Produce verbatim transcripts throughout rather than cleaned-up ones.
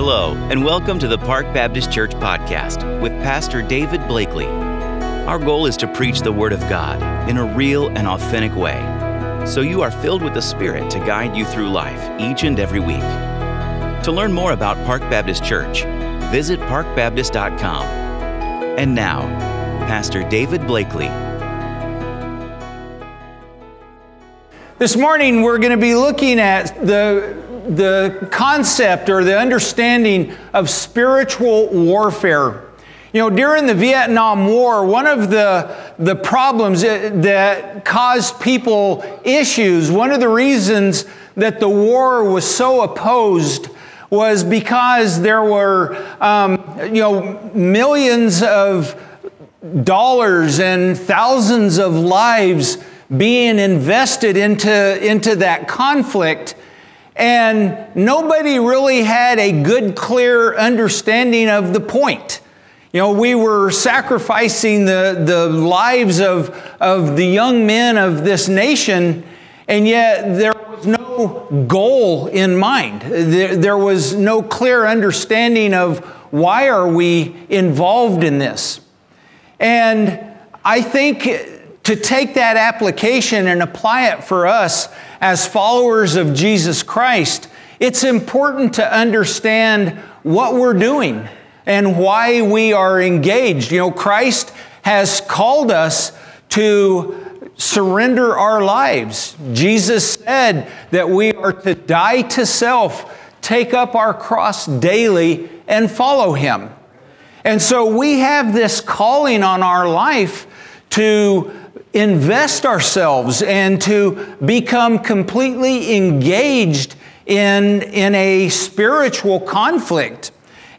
Hello, and welcome to the Park Baptist Church Podcast with Pastor David Blakely. Our goal is to preach the Word of God in a real and authentic way, so you are filled with the Spirit to guide you through life each and every week. To learn more about Park Baptist Church, visit park baptist dot com. And now, Pastor David Blakely. This morning, we're going to be looking at the the concept or the understanding of spiritual warfare. You know, during the Vietnam War, one of the, the problems that, that caused people issues, one of the reasons that the war was so opposed was because there were, um, you know, millions of dollars and thousands of lives being invested into, into that conflict. And nobody really had a good, clear understanding of the point. You know, we were sacrificing the, the lives of, of the young men of this nation, and yet there was no goal in mind. There, there was no clear understanding of why are we involved in this. And I think to take that application and apply it for us as followers of Jesus Christ, it's important to understand what we're doing and why we are engaged. You know, Christ has called us to surrender our lives. Jesus said that we are to die to self, take up our cross daily, and follow Him. And so we have this calling on our life to invest ourselves and to become completely engaged in, in a spiritual conflict.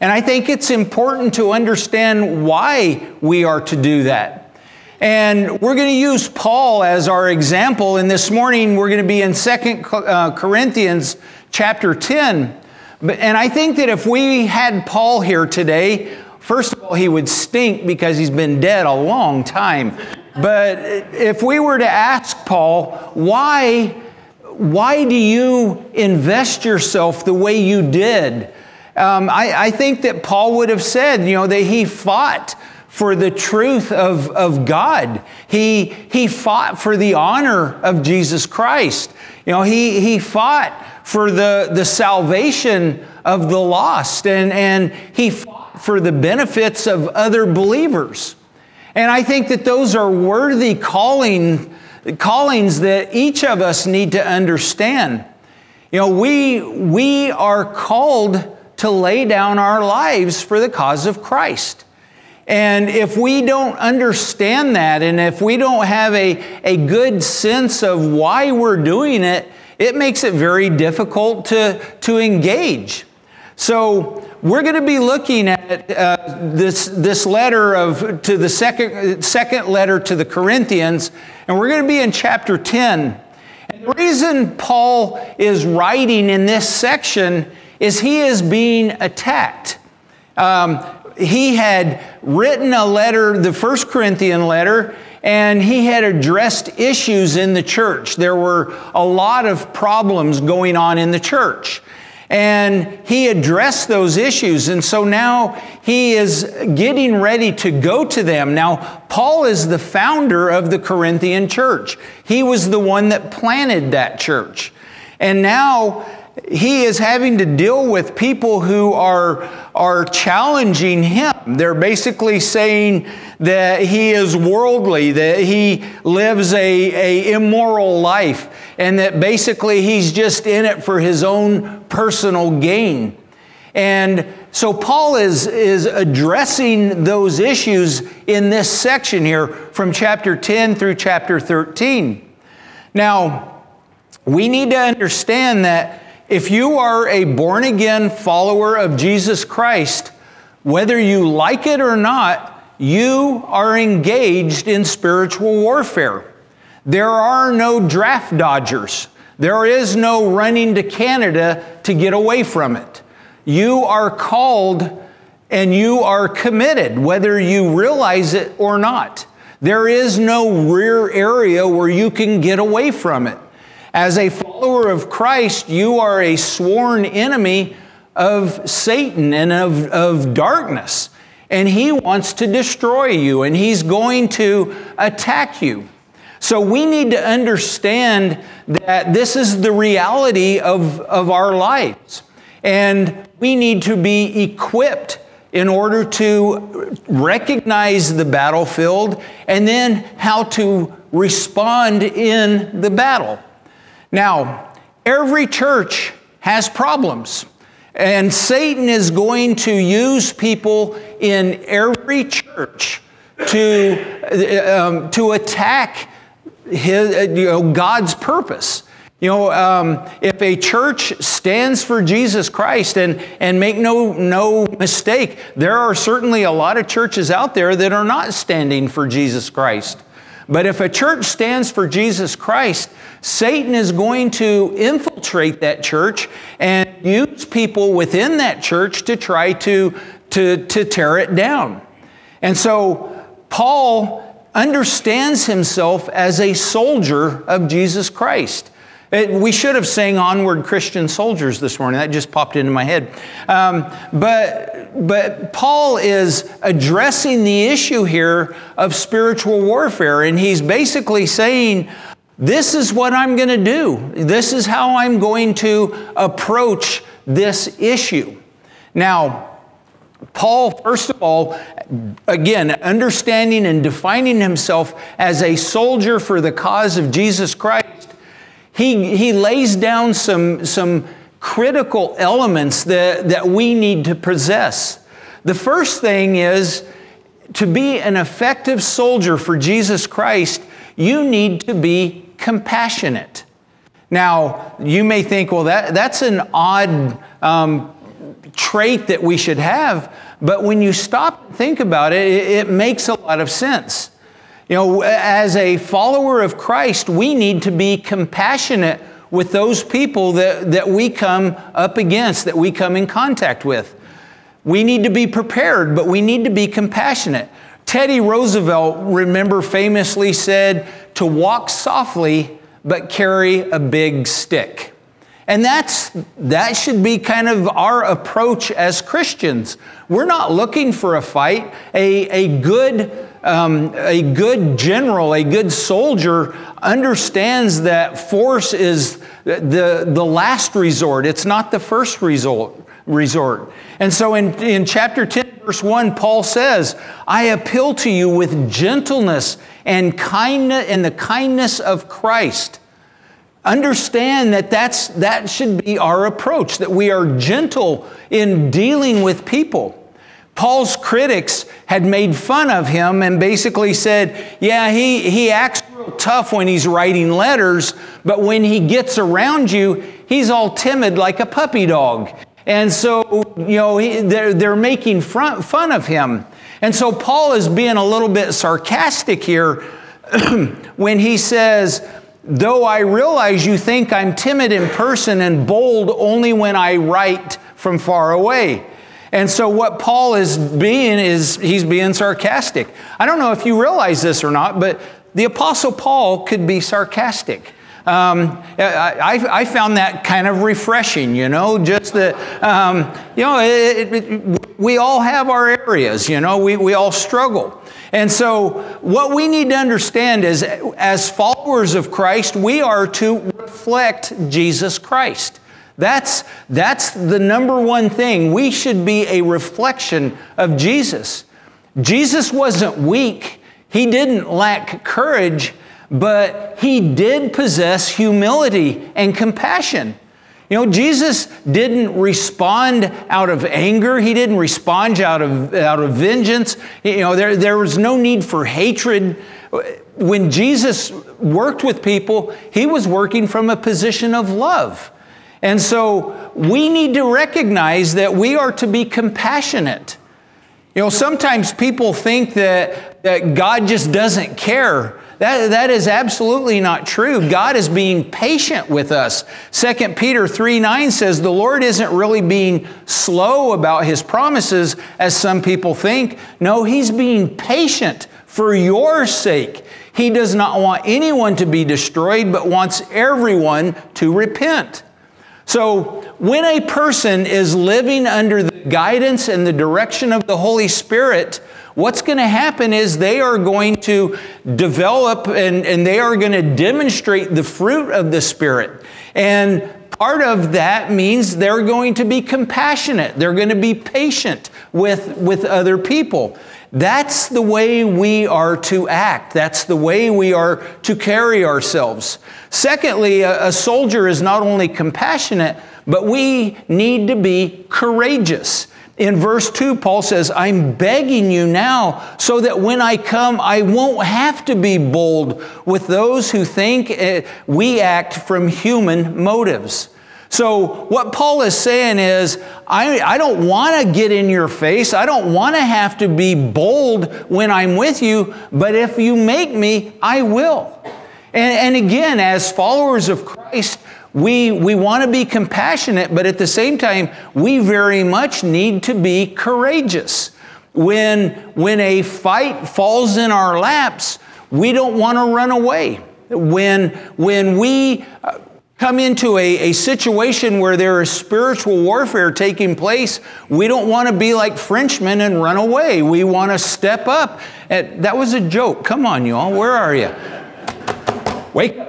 And I think it's important to understand why we are to do that. And we're going to use Paul as our example. And this morning we're going to be in Second Corinthians chapter ten. And I think that if we had Paul here today, first of all, he would stink because he's been dead a long time. But if we were to ask Paul, why, why do you invest yourself the way you did? Um, I, I think that Paul would have said, you know, that he fought for the truth of, of God. He, he fought for the honor of Jesus Christ. You know, he, he fought for the, the salvation of the lost, and, and he fought for the benefits of other believers. And I think that those are worthy calling, callings that each of us need to understand. You know, we, we are called to lay down our lives for the cause of Christ. And if we don't understand that, and if we don't have a, a good sense of why we're doing it, it makes it very difficult to, to engage. So we're going to be looking at uh, this this letter of to the second second letter to the Corinthians, and we're going to be in chapter ten. And the reason Paul is writing in this section is he is being attacked. Um, he had written a letter, the First Corinthian letter, and he had addressed issues in the church. There were a lot of problems going on in the church. And he addressed those issues. And so now he is getting ready to go to them. Now, Paul is the founder of the Corinthian church. He was the one that planted that church. And now he is having to deal with people who are, are challenging him. They're basically saying that he is worldly, that he lives a, a immoral life, and that basically he's just in it for his own personal gain. And so Paul is, is addressing those issues in this section here from chapter ten through chapter thirteen. Now, we need to understand that if you are a born-again follower of Jesus Christ, whether you like it or not, you are engaged in spiritual warfare. There are no draft dodgers. There is no running to Canada to get away from it. You are called and you are committed, whether you realize it or not. There is no rear area where you can get away from it. As a follower of Christ, you are a sworn enemy of Satan and of, of darkness. And he wants to destroy you, and he's going to attack you. So we need to understand that this is the reality of, of our lives. And we need to be equipped in order to recognize the battlefield and then how to respond in the battle. Now, every church has problems, and Satan is going to use people in every church to, um, to attack his, you know, God's purpose. You know, um, if a church stands for Jesus Christ, and, and make no, no mistake, there are certainly a lot of churches out there that are not standing for Jesus Christ. But if a church stands for Jesus Christ, Satan is going to infiltrate that church and use people within that church to try to, to, to tear it down. And so Paul understands himself as a soldier of Jesus Christ. It, we should have sang Onward Christian Soldiers this morning. That just popped into my head. Um, but, but Paul is addressing the issue here of spiritual warfare, and he's basically saying, this is what I'm going to do. This is how I'm going to approach this issue. Now, Paul, first of all, again, understanding and defining himself as a soldier for the cause of Jesus Christ, He, he lays down some, some critical elements that, that we need to possess. The first thing is, to be an effective soldier for Jesus Christ, you need to be compassionate. Now, you may think, well, that, that's an odd um, trait that we should have, but when you stop and think about it, it, it makes a lot of sense. You know, as a follower of Christ, we need to be compassionate with those people that, that we come up against, that we come in contact with. We need to be prepared, but we need to be compassionate. Teddy Roosevelt, remember, famously said, to walk softly, but carry a big stick. And that's, that should be kind of our approach as Christians. We're not looking for a fight. A, a good Um, a good general, a good soldier understands that force is the, the last resort. It's not the first resort. resort. And so in, in chapter ten, verse one, Paul says, I appeal to you with gentleness and kindness and the kindness of Christ. Understand that that's, that should be our approach, that we are gentle in dealing with people. Paul's critics had made fun of him and basically said, yeah, he, he acts real tough when he's writing letters, but when he gets around you, he's all timid like a puppy dog. And so, you know, he, they're, they're making front, fun of him. And so Paul is being a little bit sarcastic here when he says, though I realize you think I'm timid in person and bold only when I write from far away. And so what Paul is being is, he's being sarcastic. I don't know if you realize this or not, but the Apostle Paul could be sarcastic. Um, I, I found that kind of refreshing, you know, just that, um, you know, it, it, we all have our areas, you know, we, we all struggle. And so what we need to understand is, as followers of Christ, we are to reflect Jesus Christ. That's, that's the number one thing. We should be a reflection of Jesus. Jesus wasn't weak. He didn't lack courage, but he did possess humility and compassion. You know, Jesus didn't respond out of anger. He didn't respond out of, out of vengeance. You know, there, there was no need for hatred. When Jesus worked with people, he was working from a position of love. And so we need to recognize that we are to be compassionate. You know, sometimes people think that, that God just doesn't care. That, that is absolutely not true. God is being patient with us. Second Peter three nine says, the Lord isn't really being slow about his promises, as some people think. No, he's being patient for your sake. He does not want anyone to be destroyed, but wants everyone to repent. So when a person is living under the guidance and the direction of the Holy Spirit, what's going to happen is they are going to develop and, and they are going to demonstrate the fruit of the Spirit. And part of that means they're going to be compassionate. They're going to be patient with, with other people. That's the way we are to act. That's the way we are to carry ourselves. Secondly, a, a soldier is not only compassionate, but we need to be courageous. In verse two, Paul says, I'm begging you now so that when I come, I won't have to be bold with those who think we act from human motives. So what Paul is saying is, I, I don't want to get in your face. I don't want to have to be bold when I'm with you, but if you make me, I will. And, and again, as followers of Christ, we, we want to be compassionate, but at the same time, we very much need to be courageous. When, when a fight falls in our laps, we don't want to run away. When, when we uh, come into a, a situation where there is spiritual warfare taking place, we don't want to be like Frenchmen and run away. We want to step up. At, that was a joke. Come on, y'all. Where are you? Wake up.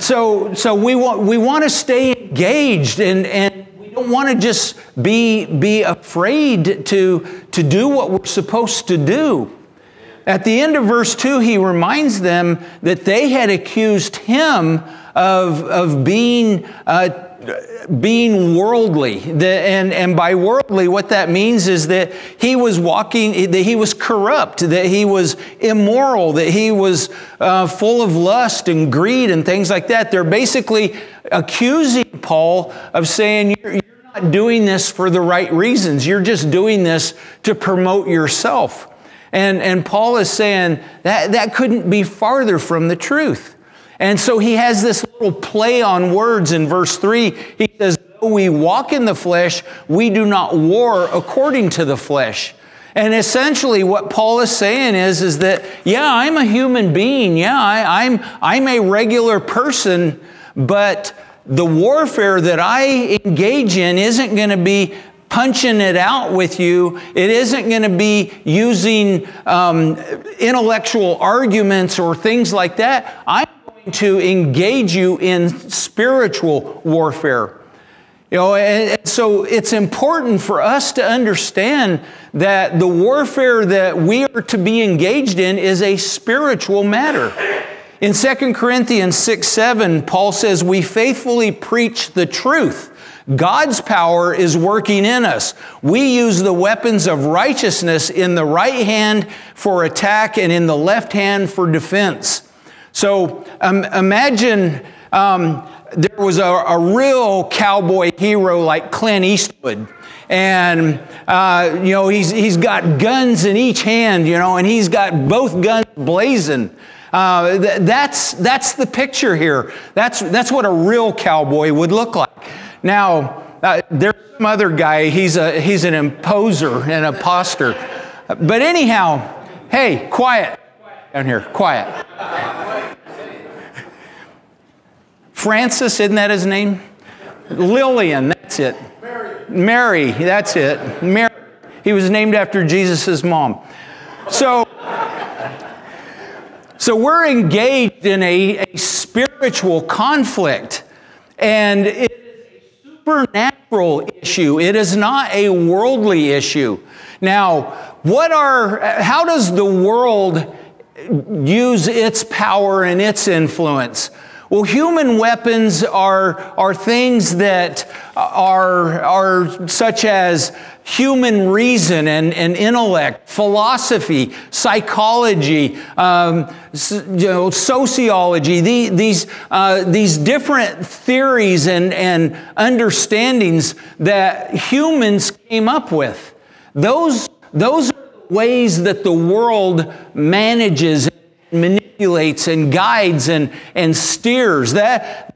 So, so we want, we want to stay engaged, and, and we don't want to just be, be afraid to, to do what we're supposed to do. At the end of verse two, he reminds them that they had accused him Of, of being, uh, being worldly. The, and, and by worldly, what that means is that he was walking, that he was corrupt, that he was immoral, that he was uh, full of lust and greed and things like that. They're basically accusing Paul of saying, you're, you're not doing this for the right reasons. You're just doing this to promote yourself. And, and Paul is saying that, that couldn't be farther from the truth. And so he has this little play on words in verse three. He says, though we walk in the flesh, we do not war according to the flesh. And essentially what Paul is saying is, is that, yeah, I'm a human being. Yeah, I, I'm, I'm a regular person, but the warfare that I engage in isn't going to be punching it out with you. It isn't going to be using um, intellectual arguments or things like that. I'm to engage you in spiritual warfare. You know, and, and so it's important for us to understand that the warfare that we are to be engaged in is a spiritual matter. In Second Corinthians six seven, Paul says, we faithfully preach the truth. God's power is working in us. We use the weapons of righteousness in the right hand for attack and in the left hand for defense. So um, imagine um, there was a, a real cowboy hero like Clint Eastwood, and uh, you know, he's he's got guns in each hand, you know, and he's got both guns blazing. Uh, th that's that's the picture here. That's that's what a real cowboy would look like. Now uh, there's some other guy. He's a he's an imposer and a poster. But anyhow, hey, quiet down here, quiet. Francis, isn't that his name? Lillian, that's it. Mary. Mary, that's it. Mary. He was named after Jesus' mom. So, so we're engaged in a, a spiritual conflict, and it is a supernatural issue. It is not a worldly issue. Now, what are, how does the world use its power and its influence? Well, human weapons are, are things that are, are such as human reason and, and intellect, philosophy, psychology, um, you know, sociology, the, these, uh, these different theories and, and understandings that humans came up with. Those, those are ways that the world manages, manipulates and guides and, and steers. That,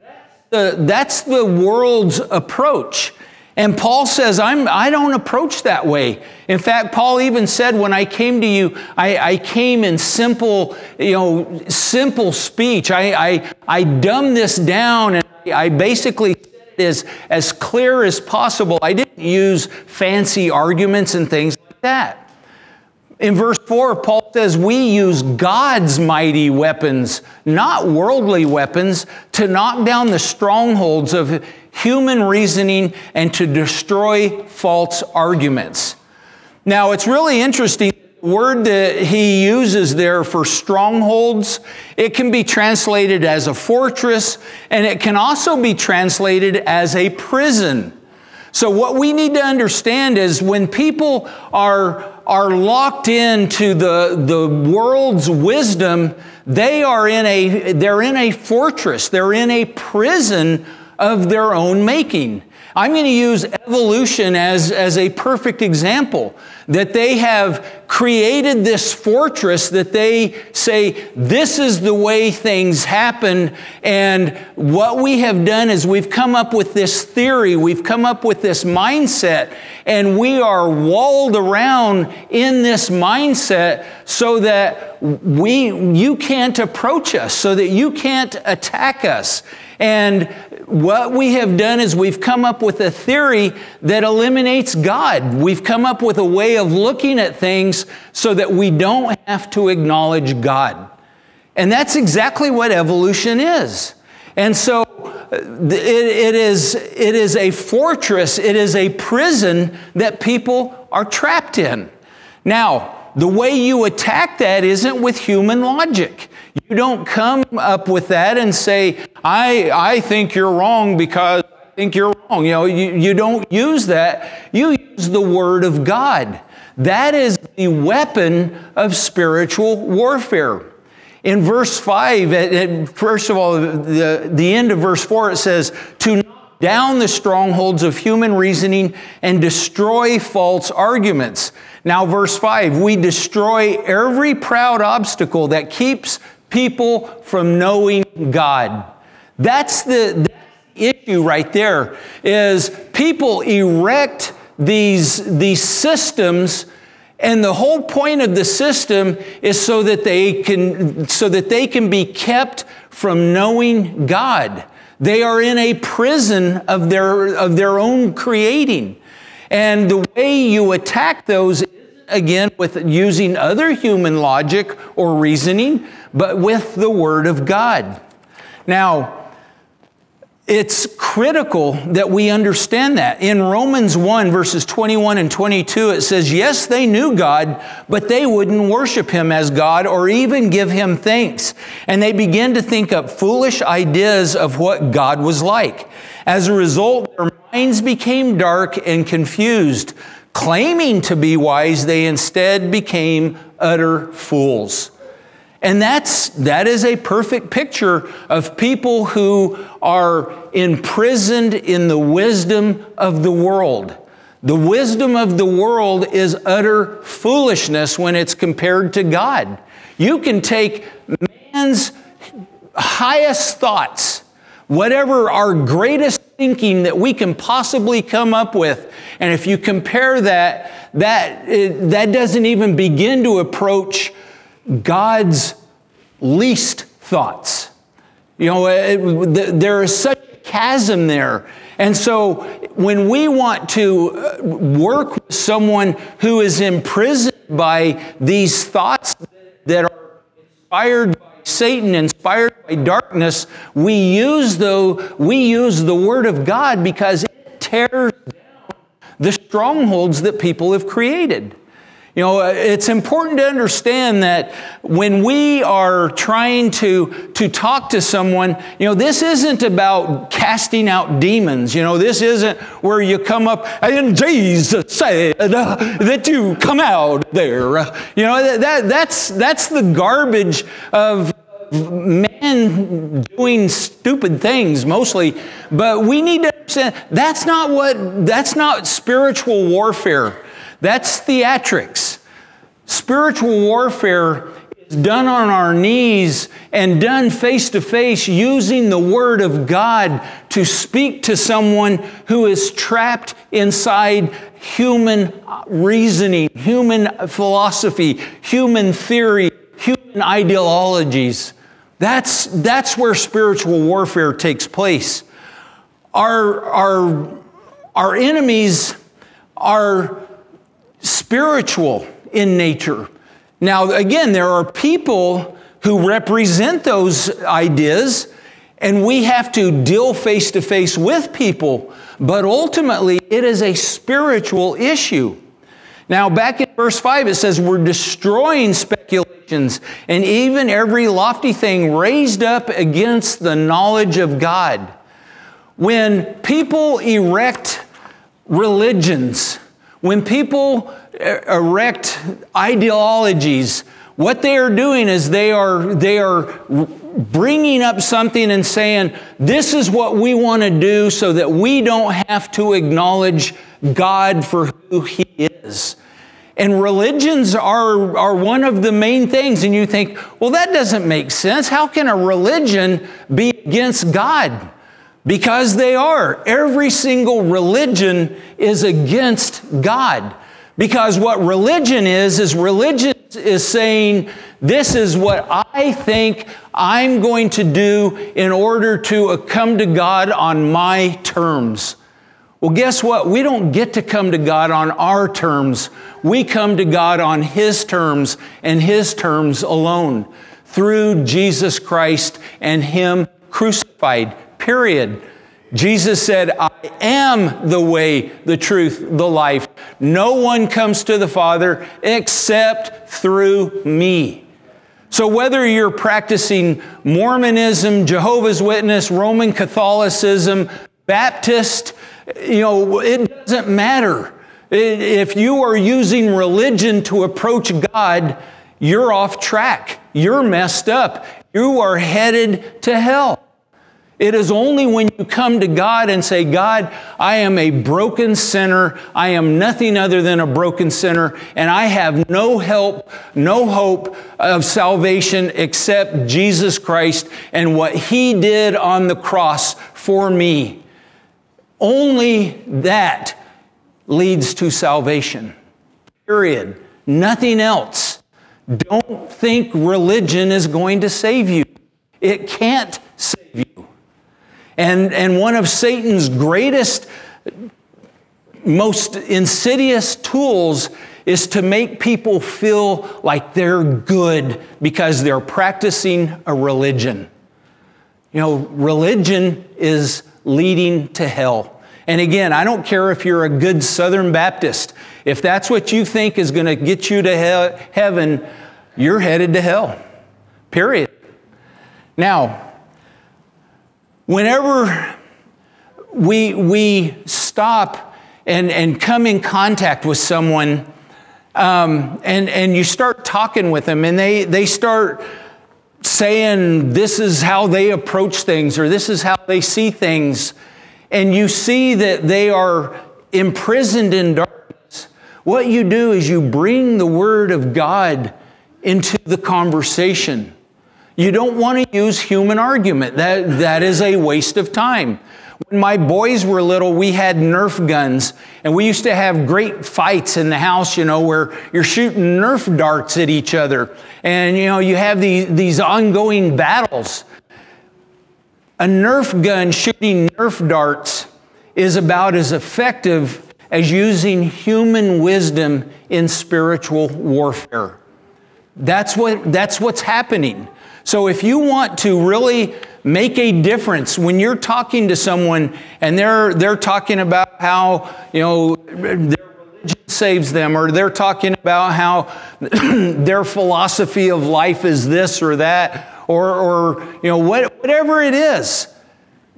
that's, the, that's the world's approach. And Paul says, I'm, I don't approach that way. In fact, Paul even said, when I came to you, I, I came in simple, you know, simple speech. I, I, I dumbed this down, and I basically said it as, as clear as possible. I didn't use fancy arguments and things like that. In verse four, Paul says, we use God's mighty weapons, not worldly weapons, to knock down the strongholds of human reasoning and to destroy false arguments. Now, it's really interesting. The word that he uses there for strongholds, it can be translated as a fortress, and it can also be translated as a prison. So what we need to understand is when people are are locked into the, the world's wisdom, they are in a, they're in a fortress. They're in a prison of their own making. I'm going to use evolution as, as a perfect example, that they have created this fortress that they say, this is the way things happen. And what we have done is we've come up with this theory, we've come up with this mindset, and we are walled around in this mindset so that we, you can't approach us, so that you can't attack us. And what we have done is we've come up with a theory that eliminates God. We've come up with a way of looking at things so that we don't have to acknowledge God. And that's exactly what evolution is. And so it, it is, it is a fortress, it is a prison that people are trapped in. Now, the way you attack that isn't with human logic. You don't come up with that and say, I, I think you're wrong because I think you're wrong. You know, you, you don't use that. You use the Word of God. That is the weapon of spiritual warfare. In verse five, it, it, first of all, the, the end of verse four, it says, to knock down the strongholds of human reasoning and destroy false arguments. Now, verse five, we destroy every proud obstacle that keeps people from knowing God. That's the, that's the issue right there, is people erect these, these systems, and the whole point of the system is so that they can, so that they can be kept from knowing God. They are in a prison of their, of their own creating. And the way you attack those is, again, with using other human logic or reasoning, but with the Word of God. Now, it's critical that we understand that. In Romans one, verses twenty-one and twenty-two, it says, yes, they knew God, but they wouldn't worship Him as God or even give Him thanks. And they began to think up foolish ideas of what God was like. As a result, their minds became dark and confused. Claiming to be wise, they instead became utter fools. And that's, that is a perfect picture of people who are imprisoned in the wisdom of the world. The wisdom of the world is utter foolishness when it's compared to God. You can take man's highest thoughts, whatever our greatest thinking that we can possibly come up with, and if you compare that, that, it, that doesn't even begin to approach God's least thoughts. You know, it, it, there is such a chasm there. And so when we want to work with someone who is imprisoned by these thoughts that are inspired by Satan, inspired by darkness, we use, though, we use the Word of God because it tears down the strongholds that people have created. You know, it's important to understand that when we are trying to, to talk to someone, you know, this isn't about casting out demons. You know, this isn't where you come up and Jesus said uh, that you come out there. Uh, you know, that, that that's that's the garbage of men doing stupid things mostly. But we need to understand that's not what that's not spiritual warfare. That's theatrics. Spiritual warfare is done on our knees and done face to face using the Word of God to speak to someone who is trapped inside human reasoning, human philosophy, human theory, human ideologies. That's, that's where spiritual warfare takes place. Our, our, our enemies are spiritual in nature. Now, again, there are people who represent those ideas, and we have to deal face-to-face with people. But ultimately, it is a spiritual issue. Now, back in verse five, it says, we're destroying speculations and even every lofty thing raised up against the knowledge of God. When people erect religions, when people erect ideologies, what they are doing is they are, they are bringing up something and saying, this is what we want to do so that we don't have to acknowledge God for who He is. And religions are, are one of the main things. And you think, well, that doesn't make sense. How can a religion be against God? Because they are. Every single religion is against God. Because what religion is, is religion is saying, this is what I think I'm going to do in order to come to God on my terms. Well, guess what? We don't get to come to God on our terms. We come to God on His terms and His terms alone, through Jesus Christ and Him crucified. Period. Jesus said, I am the way, the truth, the life. No one comes to the Father except through me. So whether you're practicing Mormonism, Jehovah's Witness, Roman Catholicism, Baptist, you know, it doesn't matter. If you are using religion to approach God, you're off track. You're messed up. You are headed to hell. It is only when you come to God and say, God, I am a broken sinner. I am nothing other than a broken sinner, and I have no help, no hope of salvation except Jesus Christ and what He did on the cross for me. Only that leads to salvation. Period. Nothing else. Don't think religion is going to save you. It can't save you. And, and one of Satan's greatest, most insidious tools is to make people feel like they're good because they're practicing a religion. You know, religion is leading to hell. And again, I don't care if you're a good Southern Baptist. If that's what you think is going to get you to he- heaven, you're headed to hell. Period. Now, whenever we we stop and, and come in contact with someone um, and, and you start talking with them and they, they start saying this is how they approach things or this is how they see things, and you see that they are imprisoned in darkness, what you do is you bring the Word of God into the conversation. You don't want to use human argument. That, that is a waste of time. When my boys were little, we had Nerf guns, and we used to have great fights in the house, you know, where you're shooting Nerf darts at each other. And, you know, you have these, these ongoing battles. A Nerf gun shooting Nerf darts is about as effective as using human wisdom in spiritual warfare. That's what, that's what's happening. So if you want to really make a difference when you're talking to someone and they're they're talking about how, you know, their religion saves them, or they're talking about how their philosophy of life is this or that, or or you know what, whatever it is,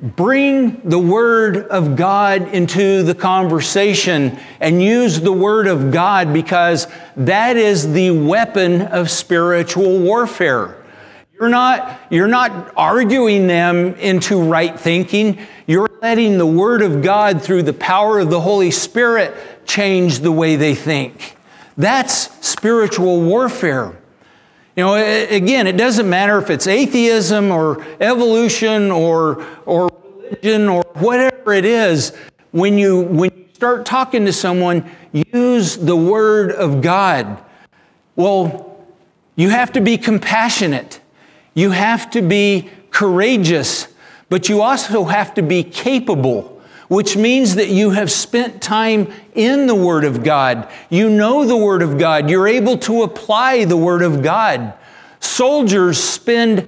bring the Word of God into the conversation and use the Word of God, because that is the weapon of spiritual warfare. You're not, you're not arguing them into right thinking. You're letting the Word of God, through the power of the Holy Spirit, change the way they think. That's spiritual warfare. You know, again, it doesn't matter if it's atheism or evolution or or religion or whatever it is. When you when you start talking to someone, use the Word of God. Well, you have to be compassionate. You have to be courageous, But you also have to be capable, which means that you have spent time in the Word of God. You know the Word of God. You're able to apply the Word of God. Soldiers spend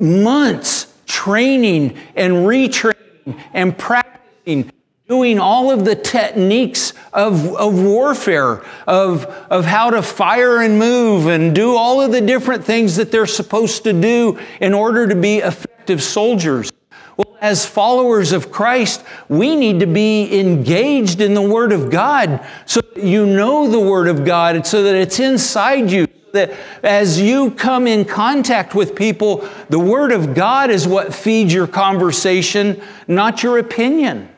months training and retraining and practicing, doing all of the techniques of, of warfare, of, of how to fire and move and do all of the different things that they're supposed to do in order to be effective soldiers. Well, as followers of Christ, we need to be engaged in the Word of God so that you know the Word of God and so that it's inside you. That as you come in contact with people, the Word of God is what feeds your conversation, not your opinion.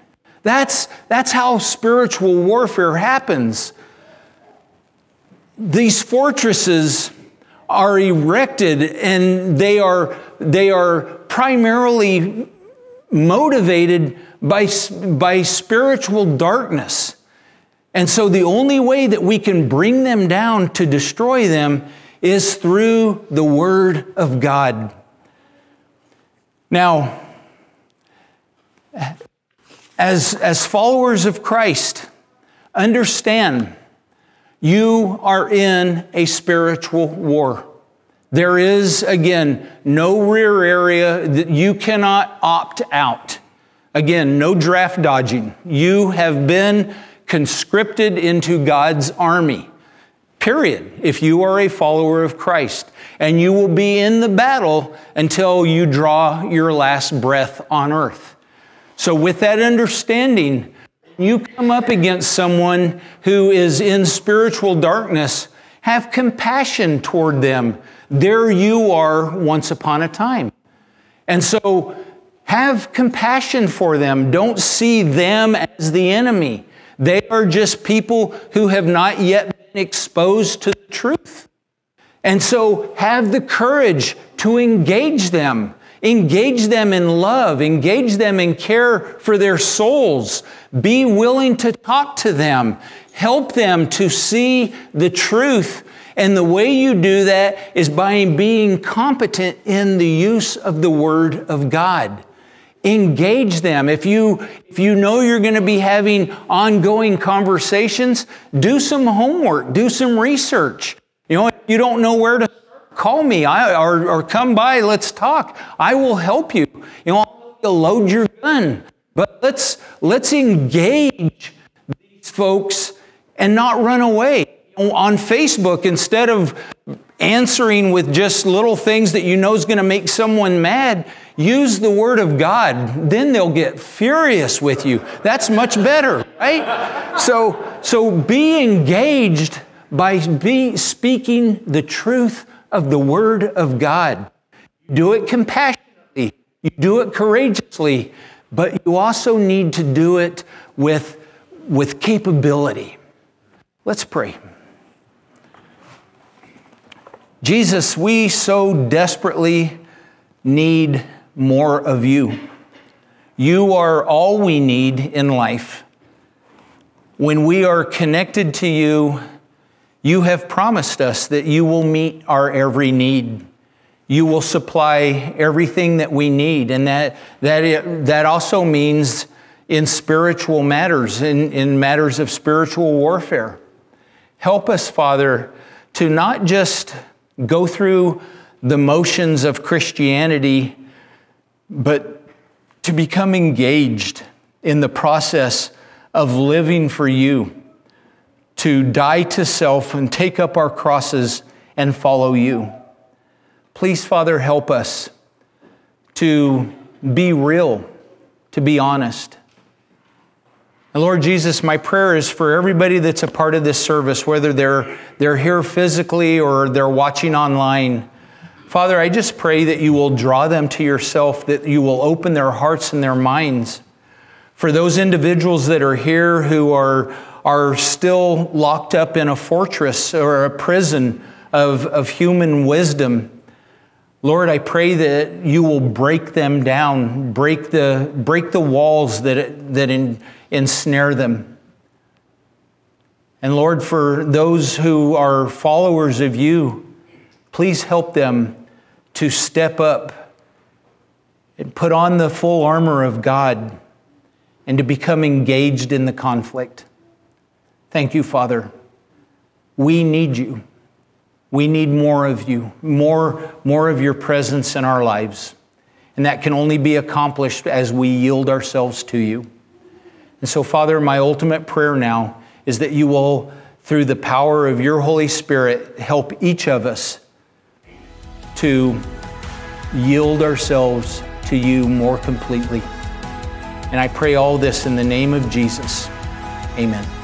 That's, that's how spiritual warfare happens. These fortresses are erected, and they are, they are primarily motivated by, by spiritual darkness. And so the only way that we can bring them down to destroy them is through the Word of God. Now, as, as followers of Christ, understand you are in a spiritual war. There is, again, no rear area that you cannot opt out. Again, no draft dodging. You have been conscripted into God's army, period, if you are a follower of Christ. And you will be in the battle until you draw your last breath on earth. So with that understanding, you come up against someone who is in spiritual darkness, have compassion toward them. There you are once upon a time. And so have compassion for them. Don't see them as the enemy. They are just people who have not yet been exposed to the truth. And so have the courage to engage them. Engage them in love. Engage them in care for their souls. Be willing to talk to them. Help them to see the truth. And the way you do that is by being competent in the use of the Word of God. Engage them. If you, if you know you're going to be having ongoing conversations, do some homework, do some research. You know, if you don't know where to start, call me I, or, or come by, let's talk. I will help you. You know, I'll load your gun. But let's, let's engage these folks and not run away. You know, on Facebook, instead of answering with just little things that you know is going to make someone mad, use the Word of God. Then they'll get furious with you. That's much better, right? So, so be engaged by be speaking the truth of the Word of God. Do it compassionately. You do it courageously. But you also need to do it with, with capability. Let's pray. Jesus, we so desperately need more of you. You are all we need in life. When we are connected to you, you have promised us that you will meet our every need. You will supply everything that we need. And that that it, that also means in spiritual matters, in, in matters of spiritual warfare. Help us, Father, to not just go through the motions of Christianity, but to become engaged in the process of living for you, to die to self and take up our crosses and follow you. Please, Father, help us to be real, to be honest. And Lord Jesus, my prayer is for everybody that's a part of this service, whether they're, they're here physically or they're watching online. Father, I just pray that you will draw them to yourself, that you will open their hearts and their minds. For those individuals that are here who are, are still locked up in a fortress or a prison of, of human wisdom, Lord, I pray that you will break them down, break the, break the walls that, that in, ensnare them. And Lord, for those who are followers of you, please help them to step up and put on the full armor of God and to become engaged in the conflict. Thank you, Father. We need you. We need more of you, more, more of your presence in our lives. And that can only be accomplished as we yield ourselves to you. And so, Father, my ultimate prayer now is that you will, through the power of your Holy Spirit, help each of us to yield ourselves to you more completely. And I pray all this in the name of Jesus. Amen.